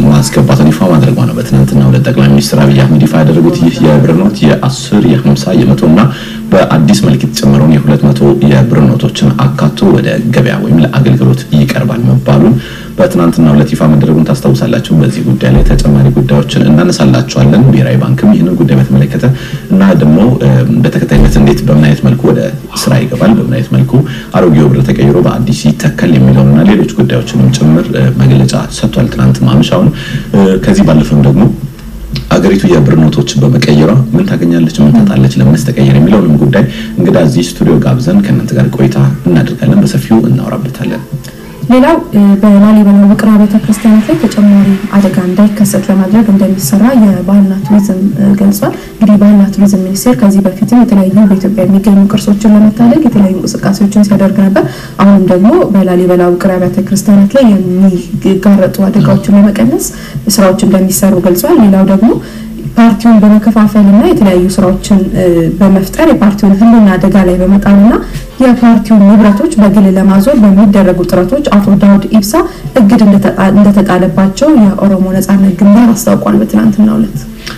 Magaleta Agree to your Bruno Touch Bamacayra, Mentagana Mistake Milon Good Day, and get as these studio gabs and can quita another numbers of you and our battalion. Lila Banavacra Christian Fake, which Adaganda, Cassatra Madrid and then Saraya Barnat Reason Ganswa, Gribanat Reason Minister, Kaziba Fitinatela to Bemigam Corsotula Metallic, it was a Cassuchus Header Grabber, Alan Delmo, Bella Livella Gravata Christian Clay and Garrett Wadakotula Mechanis, Srouchum Demisaro Ganswa, Lila Dagmo. Party on Benacafel night, I use Rochen Bemeftre, party on Helena, the Gale Bematana, here party on Nibratuch, Bagilla Mazo, Bemid de Regutratuch, out of doubt Ipsa, a getting that Alapacho, or Romonas and a Gimara stock on Veterantanolets.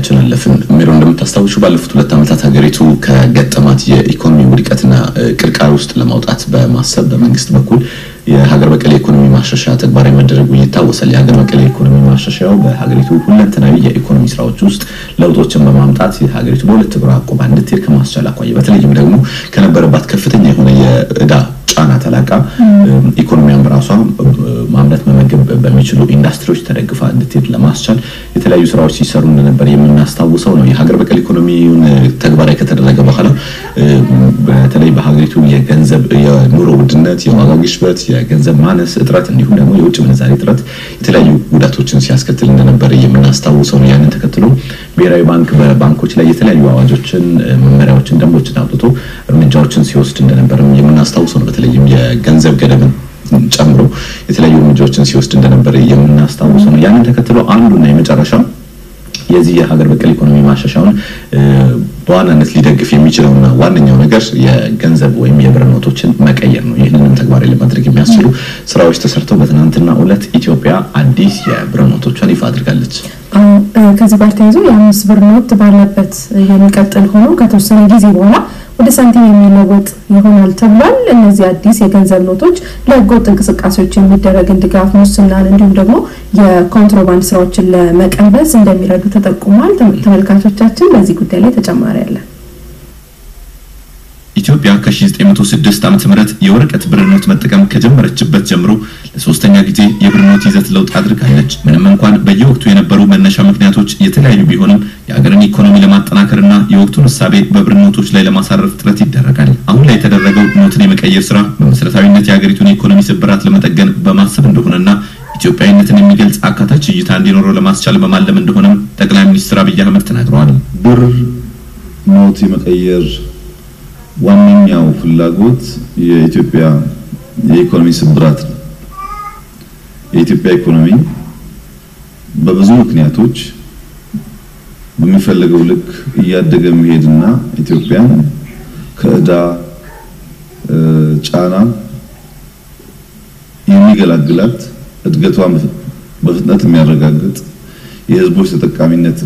She believed that Tamatagaritu can get Tamatia economy with Katana Kirkarus Lamout at Bamasa, the Mangst Bakul, Hagarbacal economy master shot at Barometer Guita was a Yagamacal economy master shell, the Hagaritu Hulatana economies Rautust, Laudocham Mamtati, Hagaritu Bullet, Commanded Kamasala, Yavatel, can a Barabat Cafetina, Da Chana Talaka, economy and Brasam, Mamlet Mamak Bamichu Industries, Teregofa, the Titla Master, Italy Rossi, Sarun and Bariminasta was on Hagarbacal economy. ተግባራዊነት ተደረገ በኋላ በተለይ በሀገሪቱ የገንዘብ የኑሮ ውድነት የዋጋ ግሽበት የገንዘብ ማነስ እጥረት እንዲሁም ደግሞ የውጭ ምንዛሪ እጥረት የተለያዩ ጉዳቶችን ሲያስከትል እንደነበረ የምናስታውሰው ነው። ያንን ተከትሎ ብሔራዊ ባንክ በባንኮች ላይ የተለያዩ አዋጆችን መመሪያዎችን ደንቦችን አውጥቶ እርምጃዎችን ሲወስድ እንደነበረ የምናስታውሰው ነው። በተለይ የገንዘብ ገደብን ጨምሮ የተለያዩ እርምጃዎችን ሲወስድ እንደነበረ የምናስታውሰው ነው። ያንን ተከትሎ አንዱና የመጨረሻው የዚህ የሀገር በቀል ኢኮኖሚ ማሻሻያውን በዋናነት ሊደግፍ የሚችለውና ዋነኛው ነገር የገንዘብ ወይም የብር ኖቶችን መቀየር ነው። ይሄንን ተግባራዊ ለማድረግ የሚያስችሉ ስራዎች ተሰርተው በትናንትናው ዕለት ኢትዮጵያ አዲስ የብር ኖቶችን ይፋ አድርጋለች። ከዚህ ጋር ተያይዞ የአምስት ብር ኖት ባለበት የሚቀጥል ሆኖ ከተወሰነ ጊዜ በኋላ ወደ ሳንቲም የሚለወጥ ይሆናል ተብሏል። እነዚህ አዲስ የገንዘብ ኖቶች ለህገወጥ እንቅስቃሴዎች የሚደረግ ድጋፍ ሙስናን እንዲሁም ደግሞ የኮንትሮባንድ ስራዎችን ለመቀነስ እንደሚረዱ ተጠቁሟል። ተመልካቾቻችን በዚህ ጉዳይ ላይ ተጨማሪ ያለ ኢትዮጵያ ከ1906 ዓ.ም የወረቀት ብር ኖት መጠቀም ከጀመረችበት ጀምሮ ለሶስተኛ ጊዜ የብር ኖት ይዘት ለውጥ አድርጋለች። ምንም እንኳን በየወቅቱ የነበሩ መነሻ ምክንያቶች የተለያዩ ቢሆንም የሀገርን ኢኮኖሚ ለማጠናከርና የወቅቱን ሀሳብ በብር ኖቶች ላይ ለማሳረፍ ጥረት ይደረጋል። አሁን ላይ የተደረገው ኖትን የመቀየር ስራ በመሰረታዊነት የሀገሪቱን ኢኮኖሚ ስብራት ለመጠገን በማሰብ እንደሆነና ኢትዮጵያዊነትን የሚገልጽ አካታች እይታ እንዲኖረው ለማስቻል በማለም እንደሆነ ጠቅላይ ሚኒስትር አብይ አህመድ ተናግረዋል። ብር ኖት የመቀየር ዋንኛው ፍላጎት የኢትዮጵያ የኢኮኖሚ ስብራት ነው። የኢትዮጵያ ኢኮኖሚ በብዙ ምክንያቶች በሚፈልገው ልክ ያደገ መሄድና ኢትዮጵያን ከዕዳ ጫና የሚገላግላት እድገቷን በፍጥነት የሚያረጋግጥ የህዝቦች ተጠቃሚነት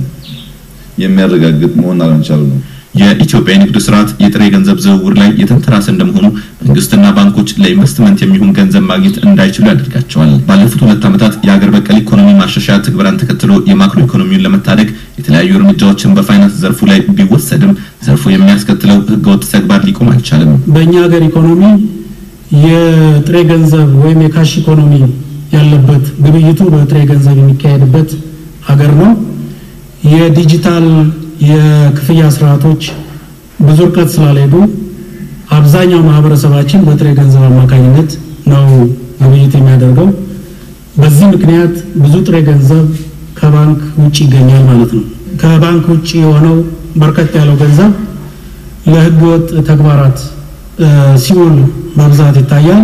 የሚያረጋግጥ መሆን አለመቻሉ ነው። የኢትዮጵያ ንግድ ስርዓት የጥሬ ገንዘብ ዝውውር ላይ የተንተራሰ እንደመሆኑ መንግስትና ባንኮች ለኢንቨስትመንት የሚሆን ገንዘብ ማግኘት እንዳይችሉ ያደርጋቸዋል። ባለፉት ሁለት ዓመታት የሀገር በቀል ኢኮኖሚ ማሻሻያ ትግበራን ተከትሎ የማክሮ ኢኮኖሚውን ለመታደግ የተለያዩ እርምጃዎችን በፋይናንስ ዘርፉ ላይ ቢወሰድም ዘርፉ የሚያስከትለው ህገወጥ ተግባር ሊቆም አልቻለም። በእኛ ሀገር ኢኮኖሚ የጥሬ ገንዘብ ወይም የካሽ ኢኮኖሚ ያለበት ግብይቱ በጥሬ ገንዘብ የሚካሄድበት ሀገር ነው። የዲጂታል የክፍያ ስራቶች ብዙርቀት ስላልሄዱ አብዛኛው ማህበረሰባችን በጥሬ ገንዘብ አማካኝነት ነው ግብይት የሚያደርገው በዚህ ምክንያት ብዙ ጥሬ ገንዘብ ከባንክ ውጪ ይገኛል ማለት ነው ከባንክ ውጪ የሆነው በርከት ያለው ገንዘብ ለህገወጥ ተግባራት ሲውል በብዛት ይታያል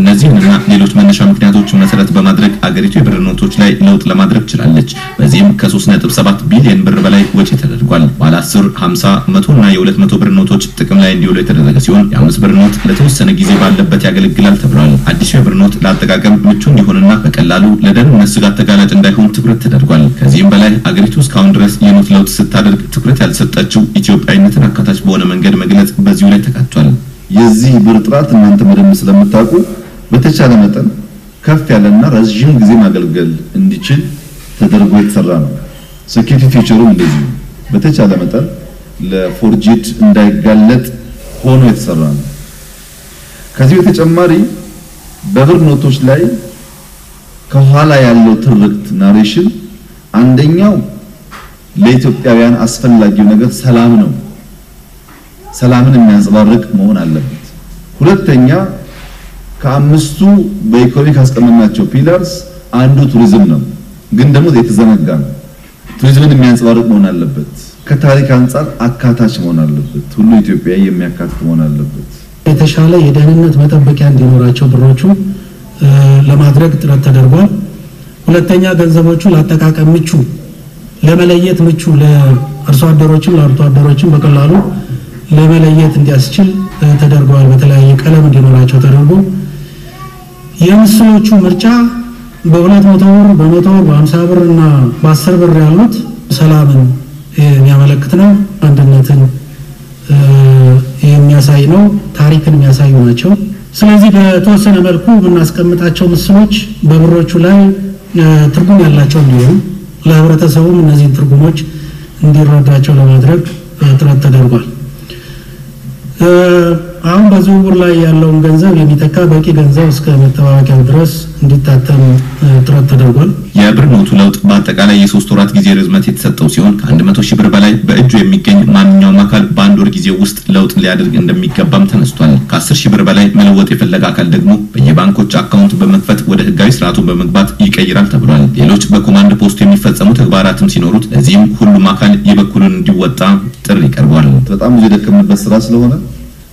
እነዚህና ሌሎች መነሻ ምክንያቶችን መሰረት በማድረግ አገሪቱ የብር ኖቶች ላይ ለውጥ ለማድረግ ቻለች በዚህም ከ3.7 ቢሊዮን ብር በላይ ወጪ ተደርጓል ባለ 10 50 100 እና የ200 ብር ኖቶች ጥቅም ላይ እንዲውሉ የተደረገ ሲሆን የ5 ብር ኖት ለተወሰነ ጊዜ ባለበት ያገለግላል ተብሏል አዲስ የብር ኖት ለአጠቃቀም ምቹ እንዲሆንና በቀላሉ ለደህንነት ስጋት ተጋላጭ እንዳይሆን ትኩረት ተደርጓል ከዚህም በላይ አገሪቱ እስካሁን ድረስ የኖት ለውጥ ስታደርግ ትኩረት ያልሰጠችው ኢትዮጵያዊነትን አካታች በሆነ መንገድ መግለጽ በዚሁ ላይ ተካቷል የዚህ ብር ጥራት እናንተ መደምስ ለምታቁ በተቻለ መጠን ከፍ ያለና ረጅም ጊዜ ማገልገል እንዲችል ተደርጎ የተሰራ ነው ሴኩሪቲ ፊቸሩ እንደዚህ በተቻለ መጠን ለፎርጂድ እንዳይጋለጥ ሆኖ የተሰራ ነው ከዚህ በተጨማሪ በብር ኖቶች ላይ ከኋላ ያለው ትርክት ናሬሽን አንደኛው ለኢትዮጵያውያን አስፈላጊው ነገር ሰላም ነው ሰላምን የሚያንጸባርቅ መሆን አለበት ሁለተኛ ከአምስቱ በኢኮኖሚክ አስቀመጥናቸው ፒላርስ አንዱ ቱሪዝም ነው ግን ደግሞ የተዘነጋ ነው ቱሪዝምን የሚያንጸባርቅ መሆን አለበት ከታሪክ አንፃር አካታች መሆን አለበት ሁሉ ኢትዮጵያ የሚያካትት መሆን አለበት የተሻለ የደህንነት መጠበቂያ እንዲኖራቸው ብሮቹ ለማድረግ ጥረት ተደርጓል ሁለተኛ ገንዘቦቹ ለአጠቃቀም ምቹ ለመለየት ምቹ ለአርሶ አደሮችም ለአርቶ አደሮችም በቀላሉ ለመለየት እንዲያስችል ተደርጓል በተለያየ ቀለም እንዲኖራቸው ተደርጎ የምስሎቹ ምርጫ በ200 ብር በ100 ብር በ50 ብር እና በ10 ብር ያሉት ሰላምን የሚያመለክት ነው አንድነትን የሚያሳይ ነው ታሪክን የሚያሳይ ናቸው ስለዚህ በተወሰነ መልኩ እናስቀምጣቸው ምስሎች በብሮቹ ላይ ትርጉም ያላቸው እንዲሆኑ ለህብረተሰቡ እነዚህ ትርጉሞች እንዲረዳቸው ለማድረግ ጥረት ተደርጓል አሁን በዙር ላይ ያለውን ገንዘብ የሚተካ በቂ ገንዘብ እስከ መተዋወቂያ ድረስ እንዲታተም ጥረት ተደርጓል የብር ኖቱ ለውጥ በአጠቃላይ የ3 ወራት ጊዜ ርዝመት የተሰጠው ሲሆን ከ100,000 ብር በላይ በእጁ የሚገኝ ማንኛውም አካል በአንድ ወር ጊዜ ውስጥ ለውጥ ሊያደርግ እንደሚገባም ተነስቷል ከ10,000 ብር በላይ መለወጥ የፈለገ አካል ደግሞ በየባንኮች አካውንት በመክፈት ወደ ህጋዊ ስርዓቱ በመግባት ይቀይራል ተብሏል ሌሎች በኮማንድ ፖስት የሚፈጸሙ ተግባራትም ሲኖሩት እዚህም ሁሉም አካል የበኩሉን እንዲወጣ ጥሪ ቀርቧል በጣም የደከመበት ስራ ስለሆነ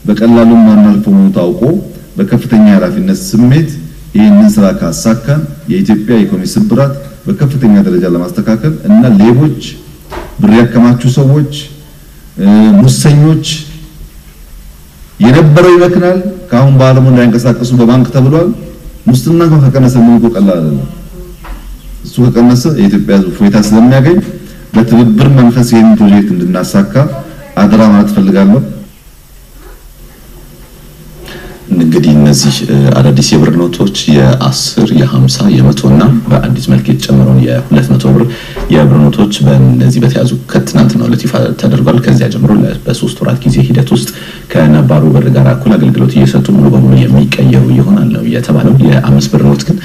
በቀላሉ ማናልፈው ታውቆ በከፍተኛ ኃላፊነት ስሜት ይህንን ስራ ካሳካ የኢትዮጵያ ኢኮኖሚ ስብራት በከፍተኛ ደረጃ ለማስተካከል እና ሌቦች ብር ያከማቹ ሰዎች ሙሰኞች የነበረው ይበክናል ካሁን ባለሙ እንዳይንቀሳቀሱ በባንክ ተብሏል ሙስና ከፈቀነሰ ምን ቆቀላል እሱ ከቀነሰ የኢትዮጵያ ህዝብ ፎይታ ስለሚያገኝ በትብብር መንፈስ ይህንን ፕሮጀክት እንድናሳካ አደራ ማለት ፈልጋለሁ እንግዲህ እነዚህ አዳዲስ የብር ኖቶች የ10 የ50 የ100 እና በአዲስ መልክ የተጨመረው የ200 ብር የብር ኖቶች በእነዚህ በተያዙ ከትናንትና ለቲፋ ተደርጓል ከዚያ ጀምሮ በ3 ወራት ጊዜ ሂደት ውስጥ ከነባሩ ብር ጋር እኩል አገልግሎት እየሰጡ ሙሉ በሙሉ የሚቀየሩ ይሆናል ነው የተባለው የ5 ብር ኖት ግን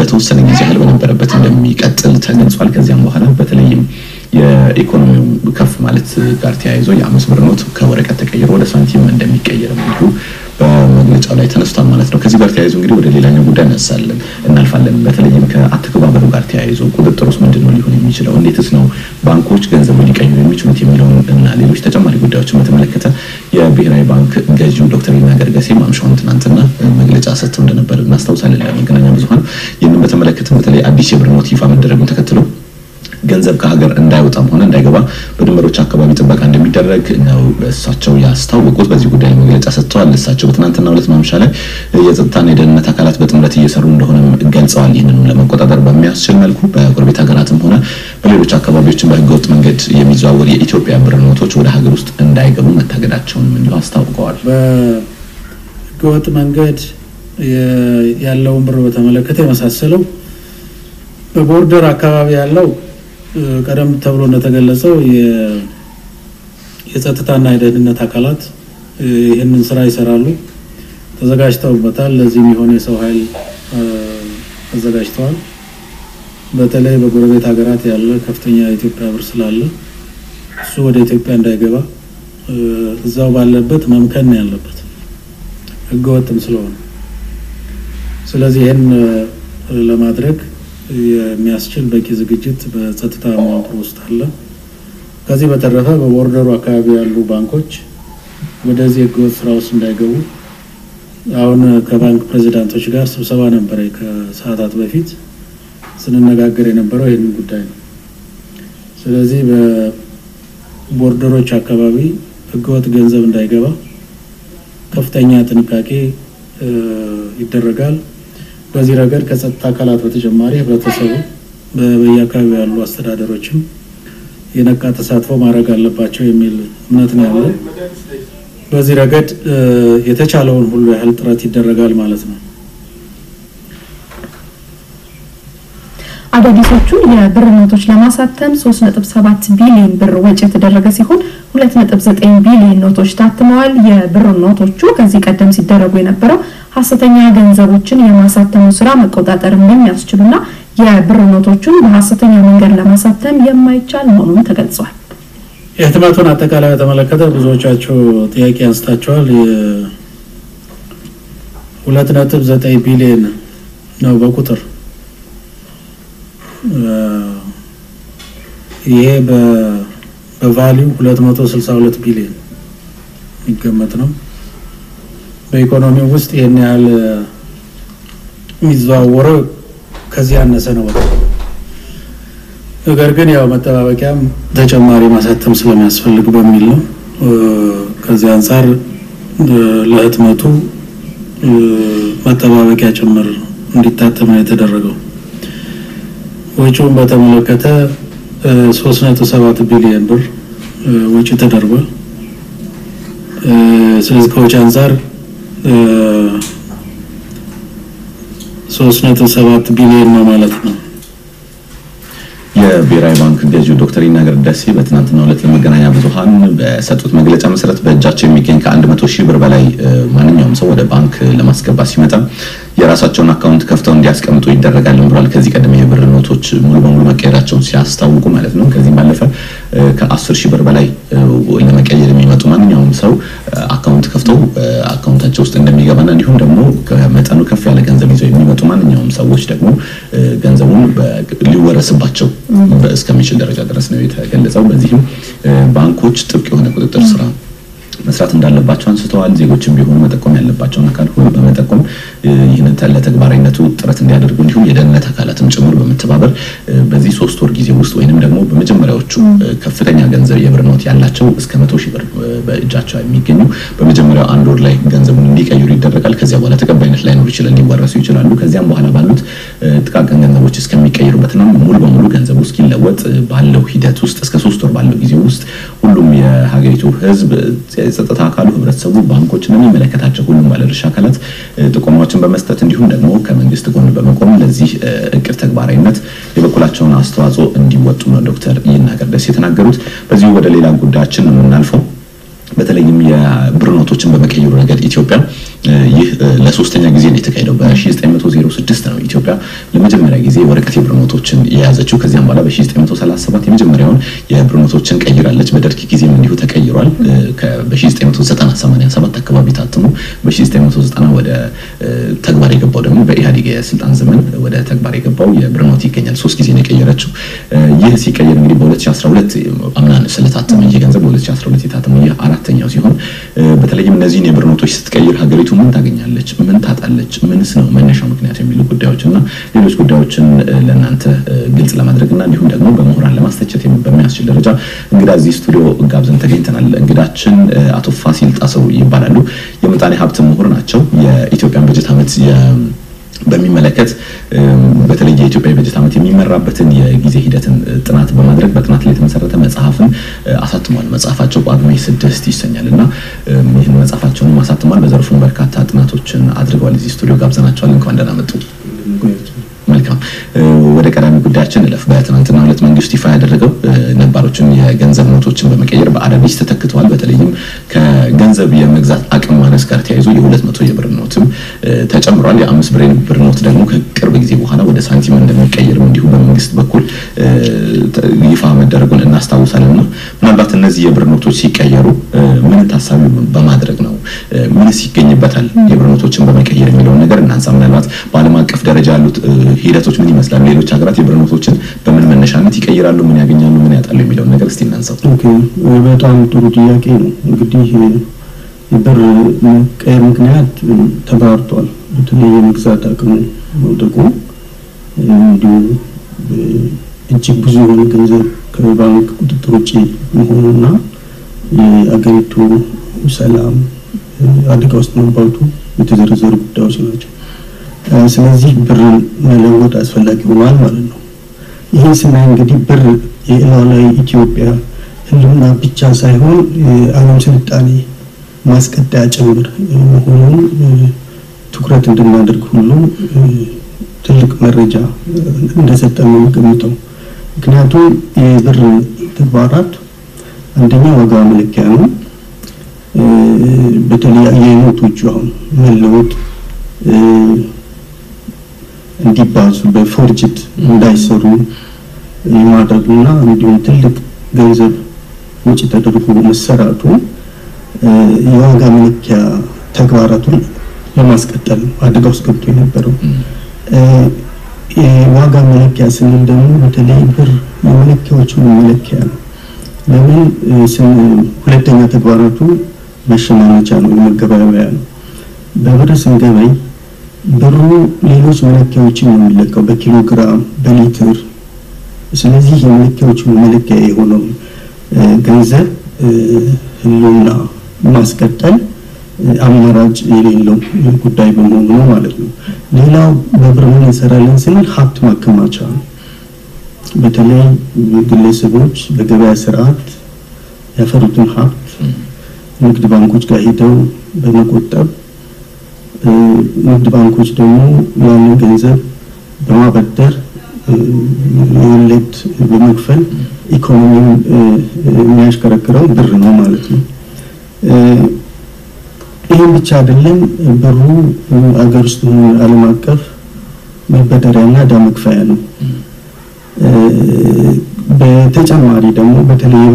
ለተወሰነ ጊዜ ያህል በነበረበት እንደሚቀጥል ተገልጿል ከዚያም በኋላ በተለይም የኢኮኖሚው ከፍ ማለት ጋር ተያይዞ የ5 ብር ኖት ከወረቀት ተቀይሮ ወደ ሳንቲም እንደሚቀየር ማለት ነው በመግለጫው ላይ ተነስተን ማለት ነው ከዚህ ጋር ተያይዞ እንግዲህ ወደ ሌላኛው ጉዳይ እናልፋለን በተለይም ከአተከባበሩ ጋር ተያይዞ ቁጥጥሩስ ምንድነው ሊሆን የሚችለው እንዴትስ ነው ባንኮች ገንዘቡን ሊቀይሩ የሚችሉት የሚለው እና ሌሎች ተጨማሪ ጉዳዮችን በተመለከተ የብሔራዊ ባንክ ገዢው ዶክተር ይናገር ገሴ ማምሻውን ትናንትና መግለጫ ሰጥተው እንደነበረ እናስታውሳለን ለመገናኛ ብዙሃን ይህንን በተመለከተ በተለይ አዲስ የብር ኖት ይፋ መደረጉን ተከትሎ ገንዘብ ከሀገር እንዳይወጣም ሆነ እንዳይገባ በድንበሮች አካባቢ ጥበቃ እንደሚደረግ ነው እሳቸው ያስታወቁት በዚህ ጉዳይ መግለጫ ሰጥተዋል እሳቸው በትናንትናው ዕለት ማምሻ ላይ የጸጥታና የደህንነት አካላት በጥምረት እየሰሩ እንደሆነ ገልጸዋል ይህንን ለመቆጣጠር በሚያስችል መልኩ በጎረቤት ሀገራትም ሆነ በሌሎች አካባቢዎችም በህገወጥ መንገድ የሚዘዋወሩ የኢትዮጵያ ብር ኖቶች ወደ ሀገር ውስጥ እንዳይገቡ መታገዳቸውን እንዲሁ አስታውቀዋል በህገወጥ መንገድ ያለውን ብር በተመለከተ የመሳሰለው በቦርደር አካባቢ ያለው ቀደም ተብሎ እንደተገለጸው የጸጥታና የደህንነት አካላት ይሄንን ስራ ይሰራሉ ተዘጋጅተውበታል ለዚህ የሚሆን የሰው ኃይል ተዘጋጅተዋል በተለይ በጎረቤት ሀገራት ያለ ከፍተኛ የኢትዮጵያ ብር ስላለ እሱ ወደ ኢትዮጵያ እንዳይገባ እዛው ባለበት መምከን ያለበት ህገወጥም ስለሆነ ስለዚህ ይሄን ለማድረግ የሚያስችል በቂ ዝግጅት በጸጥታ መዋቅር ውስጥ አለ ከዚህ በተረፈ በቦርደሩ አካባቢ ያሉ ባንኮች ወደዚህ ህገወጥ ስራውስ እንዳይገቡ አሁን ከባንክ ፕሬዚዳንቶች ጋር ስብሰባ ነበር ከሰዓታት በፊት ስንነጋገር የነበረው ይሄን ጉዳይ ነው ስለዚህ በቦርደሮች አካባቢ ህገወጥ ገንዘብ እንዳይገባ ከፍተኛ ጥንቃቄ ይደረጋል በዚህ ረገድ ከጸጥታ አካላት በተጨማሪ ህብረተሰቡ በየአካባቢ ያሉ አስተዳደሮችም የነቃ ተሳትፎ ማድረግ አለባቸው የሚል እምነት ነው ያለው በዚህ ረገድ የተቻለውን ሁሉ ያህል ጥረት ይደረጋል ማለት ነው አዳዲሶቹ የብር ኖቶች ለማሳተም 3.7 ቢሊዮን ብር ወጪ ተደረገ ሲሆን 2.9 ቢሊዮን ኖቶች ታትመዋል የብር ኖቶቹ ከዚህ ቀደም ሲደረጉ የነበረው ሐሰተኛ ገንዘቦችን የማሳተሙ ስራ መቆጣጠር እንደሚያስችልና የብር ኖቶቹን በሐሰተኛ መንገድ ለማሳተም የማይቻል መሆኑን ተገልጿል የህትመቱን አጠቃላይ ተመለከተ ብዙዎቻቸው ጥያቄ አንስታቸዋል 2.9 ቢሊዮን ነው በቁጥር ይሄ በቫልዩ 262 ቢሊዮን ይገመት ነው በኢኮኖሚ ውስጥ የኛ ያለ ሚዛወረ ከዚያ ያነሰ ነው ነገር ግን ያው መተባበቂያም ተጨማሪ ማሳተም ስለሚያስፈልግ በሚል ነው ከዚያ አንፃር ለህትመቱ መተባበቂያ ጨምር እንዲታተም የተደረገው ወጪውን በተመለከተ 3.7 ቢሊዮን ብር ወጪ ተደርጓል ስለዚህ ከወጪ አንፃር 3.7 ቢሊዮን ማለት ነው የብሔራዊ ባንክ እንደዚሁ ዶክተር ይናገር ደሴ በትናንትናው ዕለት ለመገናኛ ብዙሃን በሰጡት መግለጫ መሰረት በእጃቸው የሚገኝ ከ100,000 ብር በላይ ማንኛውም ሰው ወደ ባንክ ለማስገባት ሲመጣ የራሳቸውን አካውንት ከፍተው እንዲያስቀምጡ ይደረጋል ብሏል ከዚህ ቀደም የብር ኖቶች ሙሉ በሙሉ መቀየራቸውን ሲያስታውቁ ማለት ነው ከዚህ ባለፈ ከ10,000 ብር በላይ ለመቀየር የሚመጡ ማንኛውም ሰው አካውንት ከፍተው አካውንታቸው ውስጥ እንደሚገባና እንዲሁም ደግሞ ከመጠኑ ከፍ ያለ ገንዘብ ይዘው የሚመጡ ማንኛውም ሰዎች ደግሞ ገንዘቡን ሊወረስባቸው በእስከሚችል ደረጃ ድረስ ነው የተገለጸው በዚህም ባንኮች ጥብቅ የሆነ ቁጥጥር ስራ መስራት እንዳለባቸው አንስተዋል ዜጎችም ቢሆኑ መጠቆም ያለባቸው አካል ሁሉ በመጠቆም ይህንን ተግባራዊነቱ ጥረት እንዲያደርጉ እንዲሁም የደህንነት አካላትም ጭምር በመተባበር በዚህ 3 ወር ጊዜ ውስጥ ወይንም ደግሞ በመጀመሪያዎቹ ከፍተኛ ገንዘብ የብር ኖት ያላቸው እስከ 100,000 ብር በእጃቸው የሚገኙ በመጀመሪያው አንድ ወር ላይ ገንዘቡን እንዲቀይሩ ይደረጋል ከዚያ በኋላ ተቀባይነት ላይ ኖር ይችላል ሊወረሱ ይችላሉ ከዚያም በኋላ ባሉት ጥቃቅን ገንዘቦች እስከሚቀይሩበትና ሙሉ በሙሉ ገንዘቡ እስኪለወጥ ባለው ሂደት ውስጥ እስከ 3 ወር ባለው ጊዜ ውስጥ ሁሉም የሀገሪቱ ህዝብ የጸጥታ አካሉ ህብረተሰቡ ባንኮችን የሚመለከታቸው ሁሉ ባለድርሻ አካላት ጥቆማዎችን በመስጠት እንዲሁም ደግሞ ከመንግስት ጎን በመቆም ለዚህ እቅድ ተግባራዊነት የበኩላቸውን አስተዋጽኦ እንዲወጡ ነው ዶክተር ይናገር ደስ የተናገሩት በዚሁ ወደ ሌላ ጉዳያችን እናልፈው በተለይም የብር ኖቶችን በመቀየሩ ረገድ ኢትዮጵያ ይህ ለሶስተኛ ጊዜ ነው የተካሄደው በ1906 ነው ኢትዮጵያ ለመጀመሪያ ጊዜ ወረቀት የብር ኖቶችን የያዘችው ከዚያም በኋላ በ1937 የመጀመሪያውን የብር ኖቶችን ቀይራለች በደርግ ጊዜም እንዲሁ ተቀይሯል በ1997 አካባቢ ታትሞ በ1990 ወደ ተግባር የገባው ደግሞ በኢህአዴግ የስልጣን ዘመን ወደ ተግባር የገባው የብር ኖት ይገኛል 3 ጊዜ ነው የቀየረችው ይህ ሲቀየር እንግዲህ በ2012 አምና ስለታተመ የገንዘብ በ2012 የታተመ አራተኛው ሲሆን በተለይም እነዚህን የብር ኖቶች ስትቀይር ሀገሪቱ ምን ታገኛለች ምን ታጣለች ምንስ ነው መነሻው ምክንያት የሚሉ ጉዳዮችና ሌሎች ጉዳዮችን ለእናንተ ግልጽ ለማድረግና እንዲሁም ደግሞ በመሆራን ለማስተቸት በሚያስችል ደረጃ እንግዳ እዚህ ስቱዲዮ ጋብዘን ተገኝተናል እንግዳችን አቶ ፋሲል ጣሰው ይባላሉ የምጣኔ ሀብት ምሁር ናቸው የኢትዮጵያ በጀት አመት በሚመለከት በተለይ የኢትዮጵያ በጀት አመት የሚመራበትን የጊዜ ሂደትን ጥናት በማድረግ በጥናት ላይ ተመሰረተ መጽሐፍን አሳትሟል መጽሐፋቸው ጳጉሜ 6 ይሰኛልና ይሄን መጽሐፋቸውን ማሳተማል በዘርፉ በርካታ ጥናቶችን አድርገዋል እዚህ ስቱዲዮ ጋብዘናቸዋል እንኳን ደህና መጡ መልካም መልካም ወደ ቀዳሚ ጉዳያችን እንለፍ በትናንትና ሁለት መንግስት ይፋ ያደረገው ነባሮችን የገንዘብ ኖቶችን በመቀየር በአዳዲስ ተተክቷል በተለይም ከገንዘብ የመግዛት አቅም ማነስ ጋር ተያይዞ የ200 የብር ኖትም ተጨምሯል የ5 ብር ኖት ደግሞ ከቅርብ ጊዜ በኋላ ወደ ሳንቲም እንደሚቀየር እንዲሁ በመንግስት በኩል ይፋ መደረጉን እናስታውሳለን ነው ምናልባት እነዚህ የብር ኖቶች ሲቀየሩ ምን ታሳቢ በማድረግ ነው ምን ሲገኝበታል የብር ኖቶችን በመቀየር የሚለው ነገር እናንሳምናልባት ባለም አቀፍ ደረጃ ያሉት ሂደቶች ምን ይመስላል ሌሎች ሀገራት የብር ኖቶችን በምን መነሻነት ይቀየራሉ ምን ያገኛሉ ምን ያጣሉ የሚለው ነገር እስቲ እናንሳው ኦኬ በጣም ጥሩ ጥያቄ ነው እንግዲህ የብር መቀየር ምክንያት ተባርቷል በተለይ የመግዛት አቅም ወድቆ እንዲሁ እጅግ ብዙ የሆነ ገንዘብ ከባንክ ቁጥጥር ውጪ መሆኑና የአገሪቱ ሰላም አደጋ ውስጥ መግባቱ የተዘረዘሩ ጉዳዮች ናቸው ስለዚህ ብር መለወጥ አስፈልግ ይሆናል ማለት ነው ይሄ ስናይ እንግዲህ ብር የኢላናይ ኢትዮጵያ ህልውና ብቻ ሳይሆን ዓለም ስልጣኔ ማስቀጣያ ጭምር መሆኑን ትኩረት እንድናደርግ ሁሉ ትልቅ መረጃ እንደሰጠን እንገምተው ምክንያቱም የብር ተባራት አንደኛ ዋጋ መለኪያ ነው በተለያየ ኖቶች አሁን መለወጥ እንዲባዙ በፎርጅት እንዳይሰሩ ይማደዱና እንዲሁም ትልቅ ገንዘብ ወጪ ተደርጎ መሰራቱ የዋጋ መለኪያ ተግባራቱን ለማስቀጠል አደጋው ስቀጥቶ የነበረው የዋጋ መለኪያ ስንል ደግሞ በተለይ ብር መለኪያዎቹ መለኪያ ነው ለምን ሁለተኛ ተግባራቱ መሸማመቻ ነው መገበያያ ነው በብር ስንገበይ ብሩ ሌሎች መለኪያዎችን የሚለካው በኪሎግራም በሊትር ስለዚህ የመለኪያዎችን መለኪያ የሆነው ገንዘብ ህልውና ማስቀጠል አማራጭ የሌለው ጉዳይ በመሆኑ ማለት ነው ሌላው በብር ምን እንሰራለን ስንል ሀብት ማከማቻ በተለይ ግለሰቦች በገበያ ስርዓት ያፈሩትን ሀብት ንግድ ባንኮች ጋር ሄደው በመቆጠብ ንግድ ባንኮች ደግሞ ያንን ገንዘብ በማበደር ወለድ በመክፈል ኢኮኖሚን የሚያሽከረክረው ብር ነው ማለት ነው ይሄን ብቻ አይደለም ብሩ አገር ውስጥ ዓለም አቀፍ መበደሪያና ዕዳ መክፈያ ነው በተጨማሪ ደግሞ በተለይ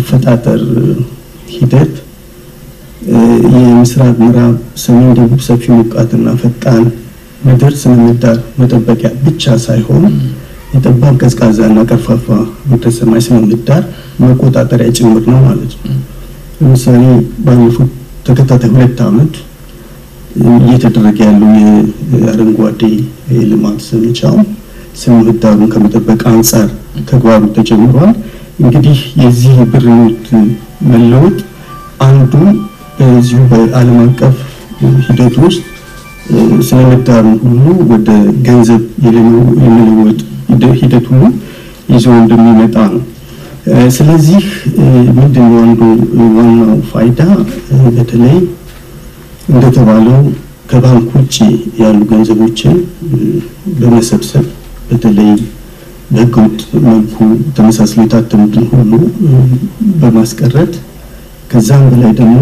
አፈጣጠር ሂደት የምስራቅ ምዕራብ ሰሜን ደቡብ ሰፊ ሙቃትና ፈጣን ምድር ስነምድር መጠበቂያ ብቻ ሳይሆን የጠባብ ቀዝቃዛና ቀርፋፋ በተሰማይ ስነምድር መቆጣጠሪያ ጭምር ነው ማለት ነው ለምሳሌ ባለፉት ተከታታይ 2 አመት እየተደረገ ያለው የአረንጓዴ ልማት ዘመቻው ስነምድሩን ከመጠበቅ አንፃር ተግባሩ ተጀምሯል እንግዲህ የዚህ ብር ኖት መለወጥ አንዱ በዚሁ በዓለም አቀፍ ሂደት ውስጥ ስለመጣሩ ሁሉ ወደ ገንዘብ የለውጥ ሂደት ሁሉ ይዞ እንደሚመጣ ነው ስለዚህ ምንድነው አንዱ ዋናው ፋይዳ በተለይ እንደተባለው ከባንክ ውጪ ያሉ ገንዘቦችን በመሰብሰብ በተለይ በቁጥ መልኩ ተመሳሳይ ታተምትን ሁሉ በማስቀረት ከዛም በላይ ደግሞ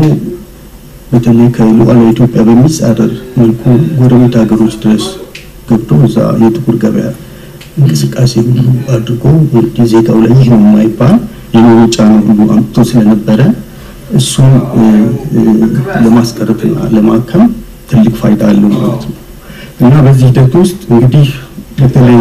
በተለይ ከሉዓላዊ ኢትዮጵያ በሚጻረር መልኩ ጎረቤት ሀገሮች ድረስ ገብቶ እዛ የጥቁር ገበያ እንቅስቃሴ አድርጎ ዜጋው ላይ ይሄን የማይባል የኑሮ ጫና ሁሉ አምጥቶ ስለነበረ እሱን ለማስቀረትና ለማከም ትልቅ ፋይዳ አለው ማለት ነው እና በዚህ ሂደት ውስጥ እንግዲህ በተለይ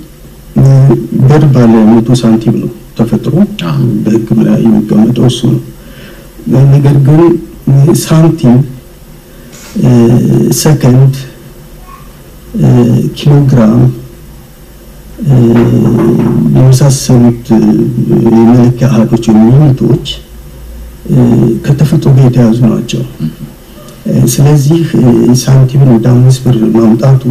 ብር ባለ 100 ሳንቲም ነው ተፈጥሮ በህግ ላይ የሚቀመጠው እሱ ነው ነገር ግን ሳንቲም ሰከንድ kilogram የመሳሰሉት የመለኪያ አሃዞች የሚሉት ከተፈጥሮ ጋር የተያዙ ናቸው ስለዚህ ሳንቲም ወደ 5 ብር ማምጣቱ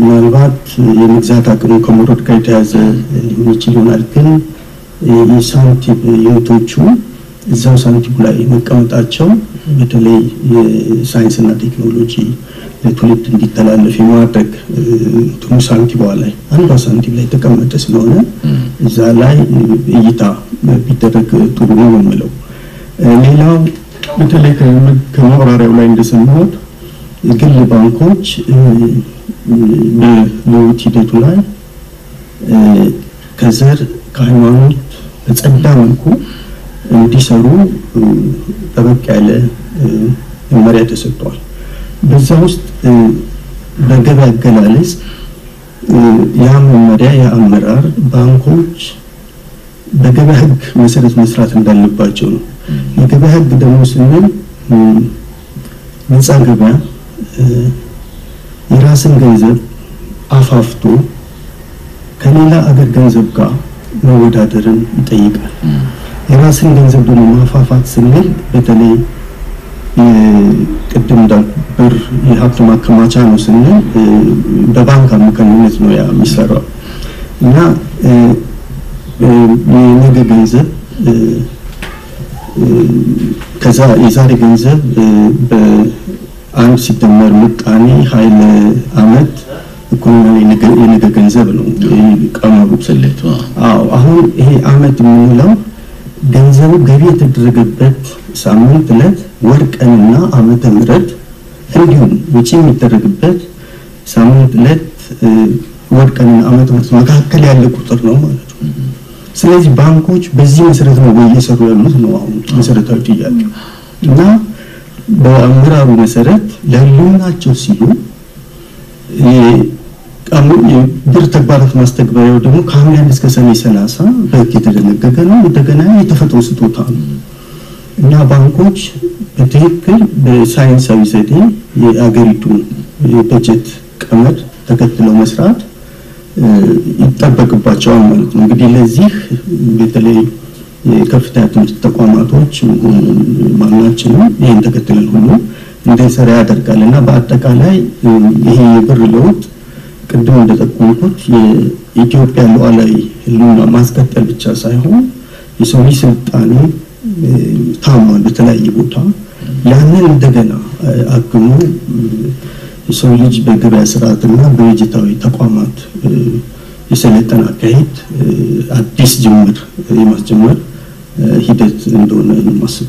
ምናልባት የመግዛት አቅሙ ከመውረድ ጋር የተያዘ ሊሆን ይችላል ግን የሳንቲም የውቶቹ እዛው ሳንቲም ላይ መቀመጣቸው በተለይ የሳይንስና ቴክኖሎጂ ለትውልድ እንዲተላለፍ የማድረግ ቱም ሳንቲም ላይ አንድ ሳንቲም ላይ ተቀመጠ ስለሆነ እዛ ላይ እይታ ቢደረግ ጥሩ ነው ማለት ሌላው በተለይ ከመወራሪያው ላይ እንደሰማሁት የግል ባንኮች በሎቲቱ ላይ ከዘር ከሃይማኖት በጸዳ መልኩ እንዲሰሩ ተበቅ ያለ መመሪያ ተሰጥቷል በዛው ውስጥ በገበያ ገላለስ ያ መመሪያ ያ አመራር ባንኮች በገበያ ህግ መሰረት መስራት እንዳለባቸው ነው የገበያ ህግ ደግሞ ስንል ነፃ ገበያ የራስን ገንዘብ አፋፍቶ ከሌላ አገር ገንዘብ ጋር መወዳደርን ይጠይቃል የራስን ገንዘብ ደግሞ ማፋፋት ስንል በተለይ የቅድም ዳብር የሀብት ማከማቻ ነው ስንል በባንክ አማካኝነት ነው ያ የሚሰራው እና የነገ ገንዘብ ከዛ የዛሬ ገንዘብ በአንድ ሲደመር ምጣኔ ኃይለ አመት ኢኮኖሚ የነገ ገንዘብ ነው ቀመሩ ስለልቷ አዎ አሁን ይሄ አመት ምንለው ገንዘቡ ገቢ የተደረገበት ሳምንት ለት ወርቀንና አመተ ምህረት እንዲሁም ወጪ የሚደረግበት ሳምንት ለት ወርቀንና አመተ ምህረት መካከል ያለ ቁጥር ነው ማለት ነው ስለዚህ ባንኮች በዚህ መሰረት ነው እየሰሩ ያሉት ነው አሁን መሰረታዊ ጥያቄው እና በአምራሩ መሰረት ለሉናቸው ሲሉ አሁን የብር ተግባራት ማስተግበሪያው ደግሞ ካምያን እስከ 30 በቂ ተደነገገ ነው እንደገና የተፈጠሩ ስጦታ ነው እና ባንኮች በትክክል በሳይንሳዊ ዘዴ የአገሪቱ በጀት ቀመር ተከትለው መስራት ይተበቀባቸዋል ማለት ነው እንግዲህ ለዚህ በተለይ ከፍተኛ ትምህርት ተቋማቶች ማናቸው ይሄን ተከትለው ሁሉ እንደሰራ ያደርጋልና በአጠቃላይ ይሄ የብር ለውጥ ቅድም እንደተጠቆምኩት የኢትዮጵያ ሉዓላዊ ህልውና ማስቀጠል ብቻ ሳይሆን የሰው ልጅ ስልጣኔ ታማኝ በተለያየ ቦታ ያንን እንደገና አቅሙ የሰው ልጅ በገበያ ስርዓትና በዲጂታዊ ተቋማት የሰለጠነ አካሄድ አዲስ ጅምር የማስጀመር ሂደት እንደሆነ ማሰብ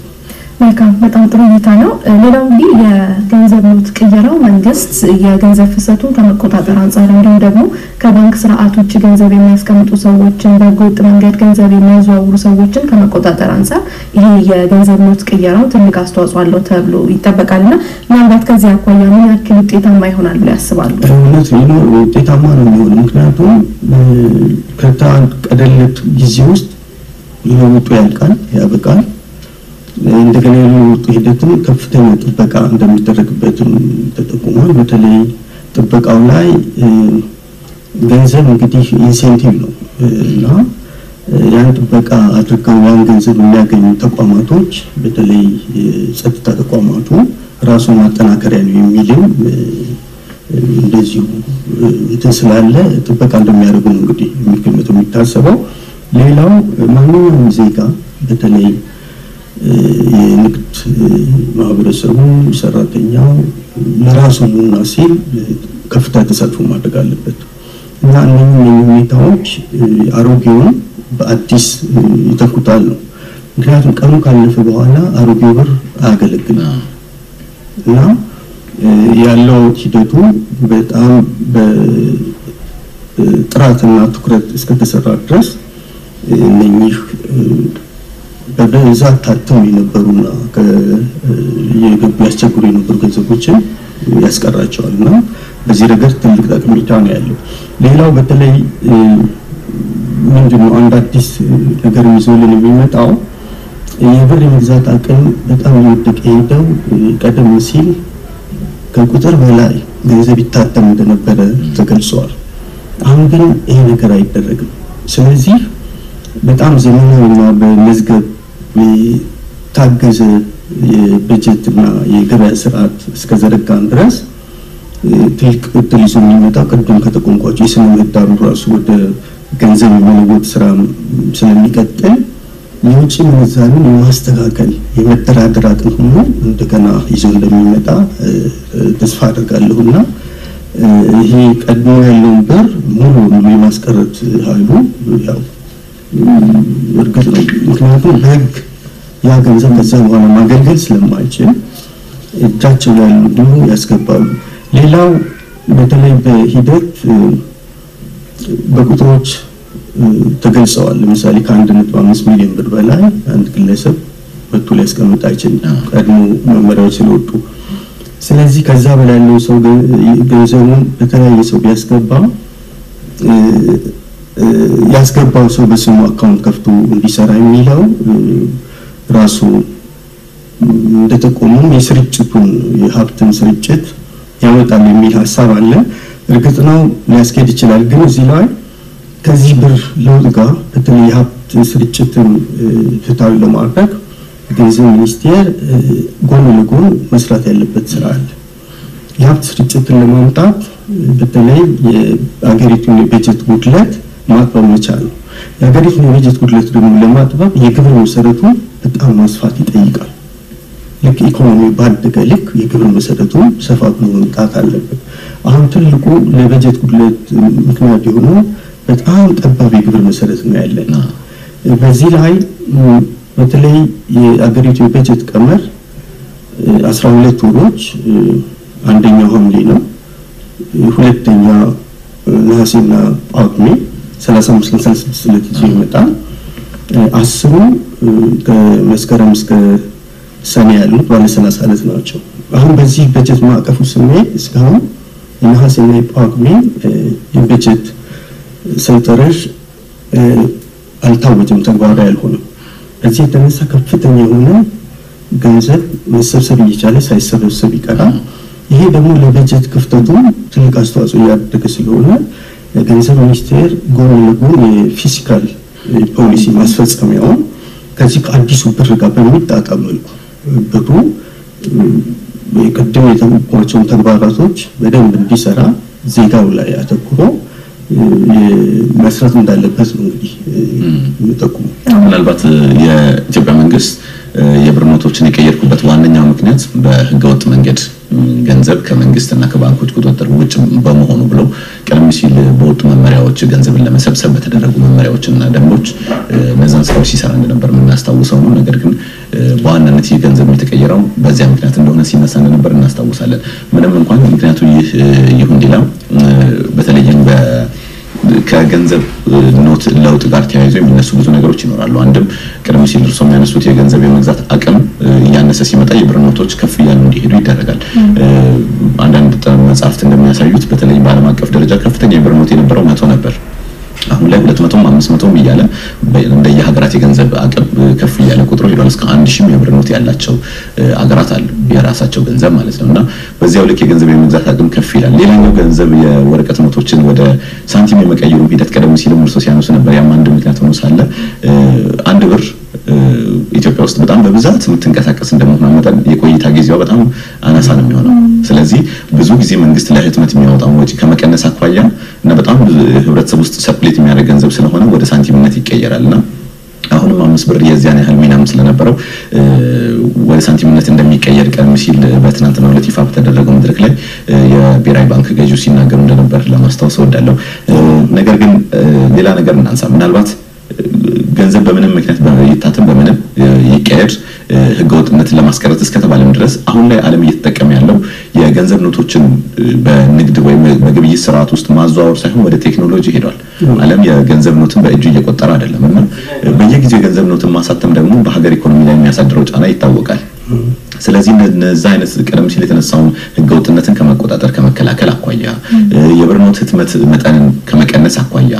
መልካም በጣም ጥሩ ጌታ ነው ሌላው እንግዲህ የገንዘብ ኖት ቀየረው መንግስት የገንዘብ ፍሰቱን ከመቆጣጠር አንፃር እንደው ደግሞ ከባንክ ስርዓቶች ገንዘብ የሚያስቀምጡ ሰዎችን በጎጥ መንገድ ገንዘብ የሚያዘዋውሩ ሰዎችን ከመቆጣጠር አንፃር ይሄ የገንዘብ ኖት ቀየረው ትልቅ አስተዋጽኦ አለው ተብሎ ይተበቃልና ምናልባት ከዚህ አኳያ ምን ያክል ውጤታማ ይሆናል ብለ ያስባሉ እውነት ነው ውጤታማ ነው የሚሆነው ምክንያቱም ከታን ቀደለት ጊዜ ውስጥ ይወጡ ያልቃል ያበቃል እንደገና ሂደቱን ከፍተኛ ጥበቃ እንደሚደረግበት ተጠቁሟል በተለይ ጥበቃው ላይ ገንዘብ እንግዲህ ኢንሴንቲቭ ነው እና ያን ጥበቃ አድርገው ያን ገንዘብ የሚያገኙ ተቋማቶች በተለይ ጸጥታ ተቋማቱ ራሱን ማጠናከሪያ ነው የሚልም እንደዚሁ ተስላለ ጥበቃ እንደሚያደርጉ እንግዲህ የሚገመተው የሚታሰበው ሌላው ማንኛውም ዜጋ በተለይ የንግድ ማብረሰቡ ሰራተኛው ለራሱና ሲል ከፍታ ተሳትፎ ማድረግ አለበት እና እነኚህ ሁኔታዎች አሮጌውን በአዲስ ይተኩታል ነው ምክንያቱም ቀኑ ካለፈ በኋላ አሮጌው ብር አያገለግልም እና ያለው ሂደቱ በጣም በጥራትና ትኩረት እስከተሰራ ድረስ እነኚህ በደንብ ታጥተው የነበሩና የገበያ ቸግሩ የነበሩ ገንዘቦችን ያስቀራቸውና በዚህ ነገር ትልቅ ጠቀሜታ ነው ያለው ሌላው በተለይ ምንድነው አንድ አዲስ ነገር ይዞልን የሚመጣው የብር የመግዛት አቅም በጣም እየወደቀ ሄደው ቀደም ሲል ከ ከቁጥር በላይ ገንዘብ ይታተም እንደነበረ ተገልጿል። አሁን ግን ይሄ ነገር አይደረግም። ስለዚህ በጣም ዘመናዊና በመዝገብ ታገዘ የበጀትና የገበያ ስርዓት እስከዘረጋን ድረስ ትልቅ እድል ይዞ የሚመጣ ቅድም ከተቆንቋቸው የስነ ምህዳሩ ራሱ ወደ ገንዘብ መለወጥ ስራ ስለሚቀጥል የውጭ ምንዛሪን የማስተካከል የመደራደር አቅም ሁሉ እንደገና ይዞ እንደሚመጣ ተስፋ አደርጋለሁና ይሄ ቀድሞ ያለውን ብር ሙሉ የማስቀረት ኃይሉ ያው እርግጥ ነው ምክንያቱም ህግ ያ ገንዘብ ከዛው ሆነ ማገልገል ስለማይችል እጃቸው ላይ ነው ያስገባሉ። ሌላው በተለይ በሂደት በቁጥሮች ተገልጸዋል። ለምሳሌ ከ1.5 ሚሊዮን ብር በላይ አንድ ግለሰብ በትውል ያስቀምጣ ይችላል ቀድሞ መመሪያዎች ስለወጡ። ስለዚህ ከዛ በላይ ያለው ሰው ገንዘቡን በተለያየ ሰው ቢያስገባ ያስገባው ሰው በስሙ አካውንት ከፍቶ እንዲሰራ የሚለው ራሱ እንደተቆሙ የስርጭቱን የሀብትን ስርጭት ያወጣም የሚል ሐሳብ አለ። እርግጥ ነው ሊያስኬድ ይችላል ግን እዚህ ላይ ከዚህ ብር ለውጥ ጋር በተለይ የሀብት ስርጭትን ፍታዊ ለማድረግ ገንዘብ ሚኒስቴር ጎን ለጎን መስራት ያለበት ስራ አለ። የሀብት ስርጭትን ለማምጣት በተለይ የአገሪቱን የበጀት ጉድለት ማጥበብ መቻል ነው። የአገሪቱን የበጀት ጉድለት ደግሞ ለማጥበብ የግብር መሰረቱ በጣም ማስፋት ይጠይቃል። ለኢኮኖሚ ባደገልክ የግብር መሰረቱ ሰፋት መምጣት አለበት። አሁን ትልቁ ለበጀት ጉድለት ምክንያት የሆነ በጣም ጠባብ የግብር መሰረት ነው ያለና በዚህ ላይ በተለይ የአገሪቱ የበጀት ቀመር 12 ወሮች አንደኛው ሐምሌ ነው ሁለተኛው ነሐሴና ጳጉሜ 35-36 ይመጣል። 10 ከመስከረም እስከ ሰኔ ያሉት ባለ 30 ዕለት ናቸው። አሁን በዚህ በጀት ማዕቀፉ ስሜት እስካሁን ነሐሴና ጳጉሜ የበጀት ሰንጠረዥ አልታወጀም ተግባራዊ አልሆነም። እዚህ ተነሳ ከፍተኛ የሆነ ገንዘብ መሰብሰብ እየቻለ ሳይሰበሰብ ይቀራል። ይሄ ደግሞ ለበጀት ክፍተቱ ትልቅ አስተዋጽኦ ያደረገ ስለሆነ የገንዘብ ሚኒስቴር ጎን ለጎን የፊስካል ፖሊሲ ማስፈጸሚያው ከዚህ አዲሱ ብር ጋር በሚጣጣም መልኩ ብሩ የቀደሙ የተቋቋሙ ተግባራቶች በደንብ እንዲሰራ ዜጋው ላይ አተኩሮ መስራት እንዳለበት ነው እንግዲህ እየተጠቁሙ። ምናልባት የኢትዮጵያ መንግስት የብር ኖቶችን የቀየርኩበት ዋነኛው ምክንያት በህገወጥ መንገድ ገንዘብ ከመንግስትና ከባንኮች ቁጥጥር ውጭ በመሆኑ ብለው ቀደም ሲል በወጡ መመሪያዎች ገንዘብን ለመሰብሰብ በተደረጉ መመሪያዎችና ደንቦች ለዛን ሰው ሲሰራ እንደነበር እናስታውሳለን። ነገር ግን በዋናነት የገንዘብ የተቀየረው በዚያ ምክንያት እንደሆነ ሲነሳ እንደነበር እናስታውሳለን። ምንም እንኳን ምክንያቱ ይሁን ዲላ በተለይም ከገንዘብ ኖት ለውጥ ጋር ተያይዞ የሚነሱ ብዙ ነገሮች ይኖራሉ። አንድም ቀደም ሲል እርሶም ያነሱት የገንዘብ የመግዛት አቅም ያነሰ ሲመጣ የብር ኖቶች ከፍ ያሉ እንዲሄዱ ይደረጋል። አንዳንድ መጻሕፍት እንደሚያሳዩት በተለይ በዓለም አቀፍ ደረጃ ከፍተኛ የብር ኖት የነበረው 100 ነበር። አሁን ላይ 200 500 ይያለ እንደየሀገራት የገንዘብ አቅም ከፍ ያለ ቁጥሩ ሄዷል። እስከ 1000 የብር ኖት ያላቸው ሀገራት አሉ የራሳቸው ገንዘብ ማለት ነውና በዚያው ልክ የገንዘብ የመግዛት አቅም ከፍ ይላል። ሌላኛው ገንዘብ የወረቀት ኖቶችን ወደ ሳንቲም የመቀየሩ ሂደት ቀደም ሲል ምርሶ ሲያነሱ ነበር። ያም አንድ ምክንያት ሆኖ ሳለ አንድ ብር ኢትዮጵያ ውስጥ በጣም በብዛት ምትንቀሳቀስ እንደመሆኑ መጠን የቆይታ ጊዜው በጣም አናሳ ነው የሚሆነው። ስለዚህ ብዙ ጊዜ መንግስት ለህትመት የሚያወጣው ወጪ ከመቀነስ አኳያ እና በጣም ህብረተሰብ ውስጥ ሰፕሌት የሚያደርግ ገንዘብ ስለሆነ ወደ ሳንቲምነት ይቀየራልና አሁንም 5 ብር የዚያን ያህል ሚናም ስለነበረው ወደ ሳንቲምነት እንደሚቀየር ቀደም ሲል በትናንትናው ዕለት ይፋ በተደረገው መድረክ ላይ የብሔራዊ ባንክ ገዢው ሲናገሩ እንደነበር ለማስታወስ ወዳለው። ነገር ግን ሌላ ነገር እናንሳ። ምናልባት ገንዘብ በምንም ምክንያት በይታተም በምንም ይቀየር ህገወጥነት ለማስቀረት እስከተባለም ድረስ አሁን ላይ ዓለም እየተጠቀመ ያለው የገንዘብ ኖቶችን በንግድ ወይ በግብይት ስርዓት ውስጥ ማዛወር ሳይሆን ወደ ቴክኖሎጂ ሄዷል። ዓለም የገንዘብ ኖትን በእጅ እየቆጠረ አይደለምና በየጊዜው የገንዘብ ኖትን ማሳተም ደግሞ በሀገር ኢኮኖሚ ላይ የሚያሳድረው ጫና ይታወቃል። ስለዚህ እንደዛ አይነት ቀደም ሲል የተነሳው ህገወጥነትን ከመቆጣጠር ከመከላከል አኳያ የብር ኖት ህትመት መጠንን ከመቀነስ አኳያ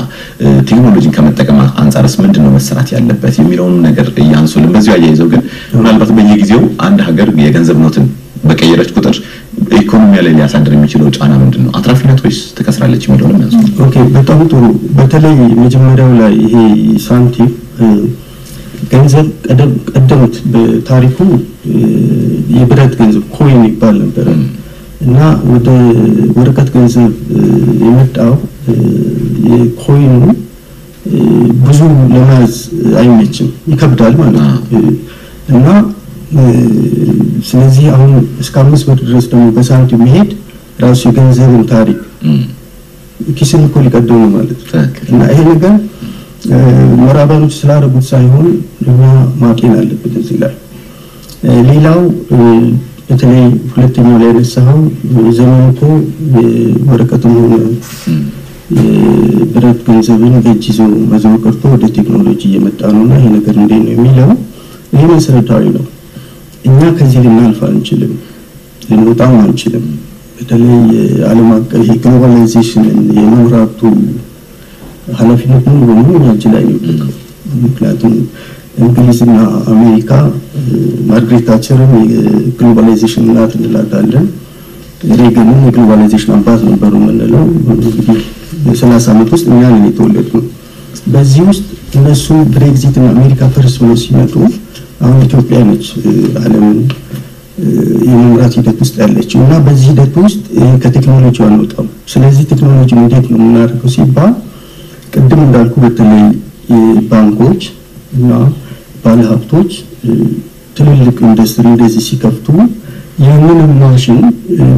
ቴክኖሎጂን ከመጠቀም አንጻርስ ምንድነው መሰራት ያለበት የሚለውን ነገር ያንሱልን። በዚያ ያይዘው ግን ምናልባት በየጊዜው አንድ ሀገር የገንዘብ ኖትን በቀየረች ቁጥር ኢኮኖሚ ላይ ያሳድር የሚችለው ጫና ምንድነው አትራፊነት ወይስ ተከስራለች የሚለው ነው ያንሱ ኦኬ በጣም ጥሩ በተለይ መጀመሪያው ላይ ይሄ ሳንቲም ገንዘብ ቀደምት በታሪኩ የብረት ገንዘብ ኮይን ይባል ነበር እና ወደ ወረቀት ገንዘብ የመጣው የኮይኑ ብዙ ለማዝ አይመችም ይከብዳል ማለት ነው እና ስለዚህ አሁን ስካምስ ወድረስ ደግሞ በሳንቲም ይሄድ ራሱ ገንዘብን ታሪክ ኪስን ኮል ቀደሙ ማለት እና ይሄ ነገር ወራባኖች ስላረጉት ሳይሆን ለኛ ማጤን አለበት እዚህ ላይ ሌላው በተለይ ሁለተኛው ላይ ለሰው ዘመኑቶ ወረቀቱን ብረት ገንዘብን በእጅዞ መዘውቀርቶ ወደ ቴክኖሎጂ እየመጣ ነውና ይሄ ነገር እንዴት ነው የሚለው ይሄ መሰረታዊ ነው እኛ ከዚህ ልናልፍ አንችልም ልንወጣም አንችልም በተለይ ዓለም አቀፍ ግሎባላይዜሽን የመምራቱ ኃላፊነት ነው ወይንም ያችላል ይጥቃው ምክንያቱም እንግሊዝና አሜሪካ ማርግሬት ታቸርን ግሎባላይዜሽን እናት እንላታለን ሬገን ግሎባላይዜሽን አባዝ ነበሩ ምንለው እንግዲህ በሰላሳ ዓመት ውስጥ እኛ ነን የተወለድነው በዚህ ውስጥ እነሱ ብሬግዚት እና አሜሪካ ፈርስ ብለው ሲመጡ አሁን ኢትዮጵያ ነች ዓለም የመምራት ሂደት ውስጥ ያለችው እና በዚህ ሂደት ውስጥ ከቴክኖሎጂ አንወጣም ስለዚህ ቴክኖሎጂ እንዴት ነው እናርገው ሲባል ቀደም እንዳልኩ በተለይ ባንኮች እና ባለሀብቶች ትልልቅ ኢንዱስትሪ እንደዚህ ሲከፍቱ ያንን ማሽን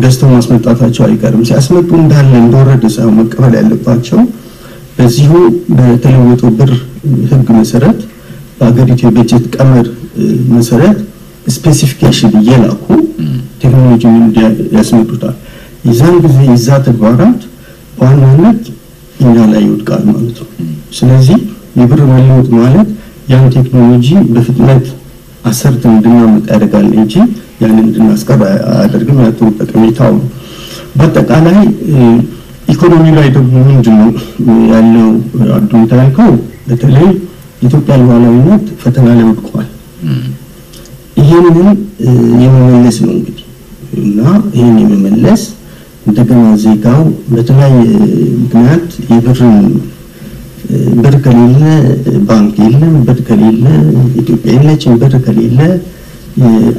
ደስተው ማስመጣታቸው አይቀርም ሲያስመጡ እንዳለ እንደወረደ ሳይሆን መቀበል ያለባቸው በዚሁ በተለወጠው ብር ህግ መሰረት በአገሪቱ በጀት ቀመር መሰረት ስፔሲፊኬሽን ይላኩ ቴክኖሎጂው ያስመጡታል ይዛን ጊዜ ይዛ ተግባራት ዋናነት እኛ ላይ ይወድቃል ማለት ነው ስለዚህ የብር መለወጥ ማለት ያን ቴክኖሎጂ በፍጥነት አሰርተ እንድናመጣ ያደርጋል እንጂ ያን እንድናስቀር አደርግም ያለው ተቀምጣው በአጠቃላይ ኢኮኖሚ ላይ ደግሞ ምንድነው ያለው አዱን ታልከው በተለይ ኢትዮጵያ ሉዓላዊነት ፈተና ላይ ወድቋል ይሄንን የመመለስ ነው እንግዲህ እና ይሄን የመመለስ እንደገና ዜጋው በተለይ ምክንያት የብርን በርከሌለ ባንክ የለ በርከሌለ ኢትዮጵያ የለችም በርከሌለ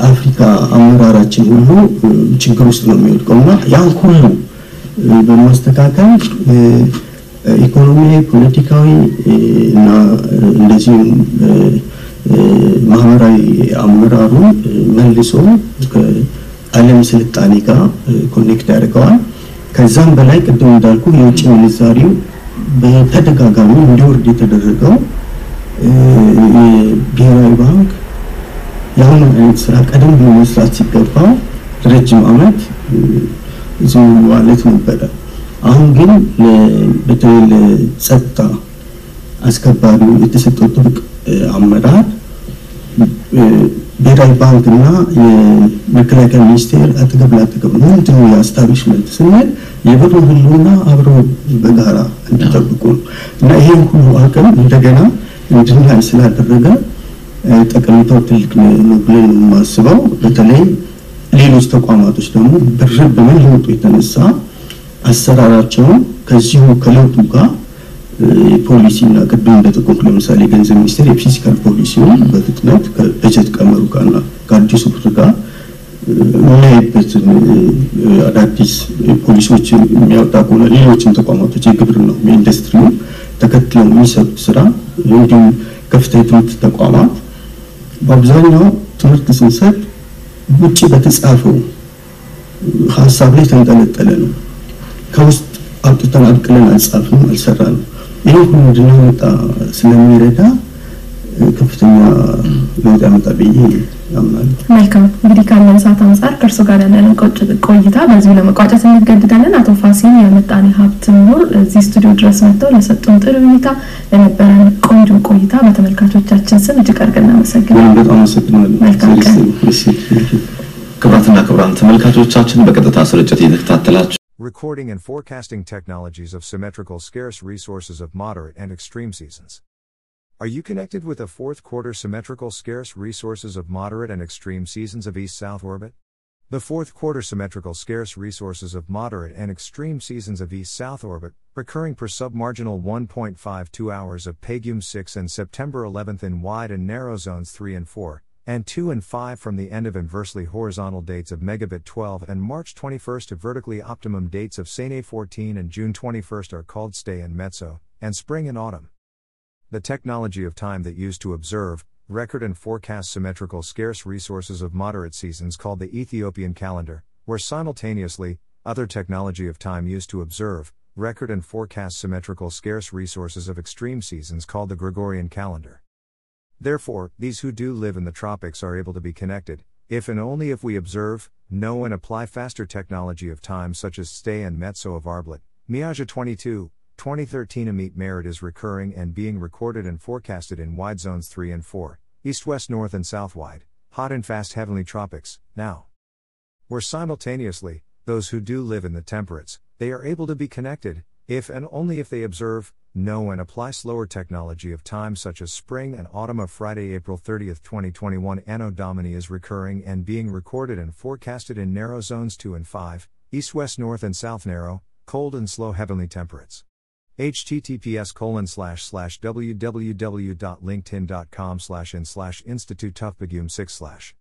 አፍሪካ አመራራችን ሁሉ ችግር ውስጥ ነው የሚወድቀውና ያን ሁሉ በማስተካከል ኢኮኖሚ ፖለቲካዊ እና እንደዚህ ማህበራዊ አመራሩ መልሶ ከዓለም ስልጣኔ ጋር ኮኔክት ያደርገዋል ከዛም በላይ ቀደም እንዳልኩ የውጭ ምንዛሪ በተደጋጋሚ እንዲወርድ የተደረገው የብሔራዊ ባንክ ያሁን ስራ ቀደም ብሎ መስራት ሲገባ ረጅም ዓመት እዚህ ማለት ነበር አሁን ግን በተለይ ጸጥታ አስከባሪ የተሰጠው ጥብቅ አመራር ብሔራዊ ባንክና የመከላከያ ሚኒስቴር አተገብ ምንድነው የአስታብሊሽመንት ስንል የብር ህልውና አብሮ በጋራ እንዲጠብቁ እና ይሄን ሁሉ አቅም እንደገና እንድንል ስላደረገ ጠቀሜታው ትልቅ ነው ብለን ማስበው በተለይ ሌሎች ተቋማቶች ደግሞ ብርን በመለወጡ የተነሳ አሰራራቸው ከዚሁ ከለውጡ ጋር የፖሊሲና ቅድም እንደተቆም ለምሳሌ ገንዘብ ሚኒስቴር የፊስካል ፖሊሲው በፍጥነት ከበጀት ቀመሩ ጋርና ከአዲሱ ብር ጋር ላይበት አዳዲስ ፖሊሲዎች የሚያወጣው ሌሎችን ተቋማቶች የግብርናው የኢንዱስትሪው ተከትለው የሚሰሩት ስራ እንዲሁም ከፍተኛ ትምህርት ተቋማት በአብዛኛው ትምህርት ስንሰጥ ውጪ በተጻፈው ሐሳብ ላይ ተንጠለጠለ ነው ከውስጥ አጥተን አጥቅለን አጻፍን አልሰራን ይሄን ሁሉ ድንታ ስለሚረዳ ከፍተኛ ለውጥ አመጣብኝ አምናለሁ መልካም እንግዲህ ካለን ሰዓት አንፃር ከርሱ ጋር ያለን ቆይታ በዚህ ለመቋጨት እንገደዳለን አቶ ፋሲል ያመጣን ሀብት ሙሉ እዚህ ስቱዲዮ ድረስ መጥተው ለሰጡን ጥሩ ሁኔታ ለነበረን ቆንጆ ቆይታ በተመልካቾቻችን ስም እጅቀርቀና መሰግናለሁ በጣም አመሰግናለሁ መልካም ክብራትና ክብራን ተመልካቾቻችን በቀጥታ ስርጭት እየተከታተላችሁ Recording and forecasting technologies of symmetrical scarce resources of moderate and extreme seasons. Are you connected with a fourth quarter symmetrical scarce resources of moderate and extreme seasons of east-south orbit? The fourth quarter symmetrical scarce resources of moderate and extreme seasons of east-south orbit, recurring per submarginal 1.52 hours of Pagume 6 and September 11th in wide and narrow zones 3 and 4, and 2 and 5 from the end of inversely horizontal dates of Megabit 12 and March 21st to vertically optimum dates of Tseday 14 and June 21st are called Tseday and Metsew, and spring and autumn. The technology of time that used to observe, record and forecast symmetrical scarce resources of moderate seasons called the Ethiopian calendar, where simultaneously, other technology of time used to observe, record and forecast symmetrical scarce resources of extreme seasons called the Gregorian calendar. Therefore, these who do live in the tropics are able to be connected, if and only if we observe, know and apply faster technology of time such as Tseday and Metsew of Arblet, Miyazia 22, 2013. Amete Mehret is recurring and being recorded and forecasted in wide zones 3 and 4, east-west north and south-wide, hot and fast heavenly tropics, now. Where simultaneously, those who do live in the temperates, they are able to be connected, if and only if they observe, know and apply slower technology of time such as spring and autumn of Friday, April 30, 2021. Anno Domini is recurring and being recorded and forecasted in narrow zones 2 and 5, east-west north and south narrow, cold and slow heavenly temperates. https://www.linkedin.com/in/institute-tufpagume6/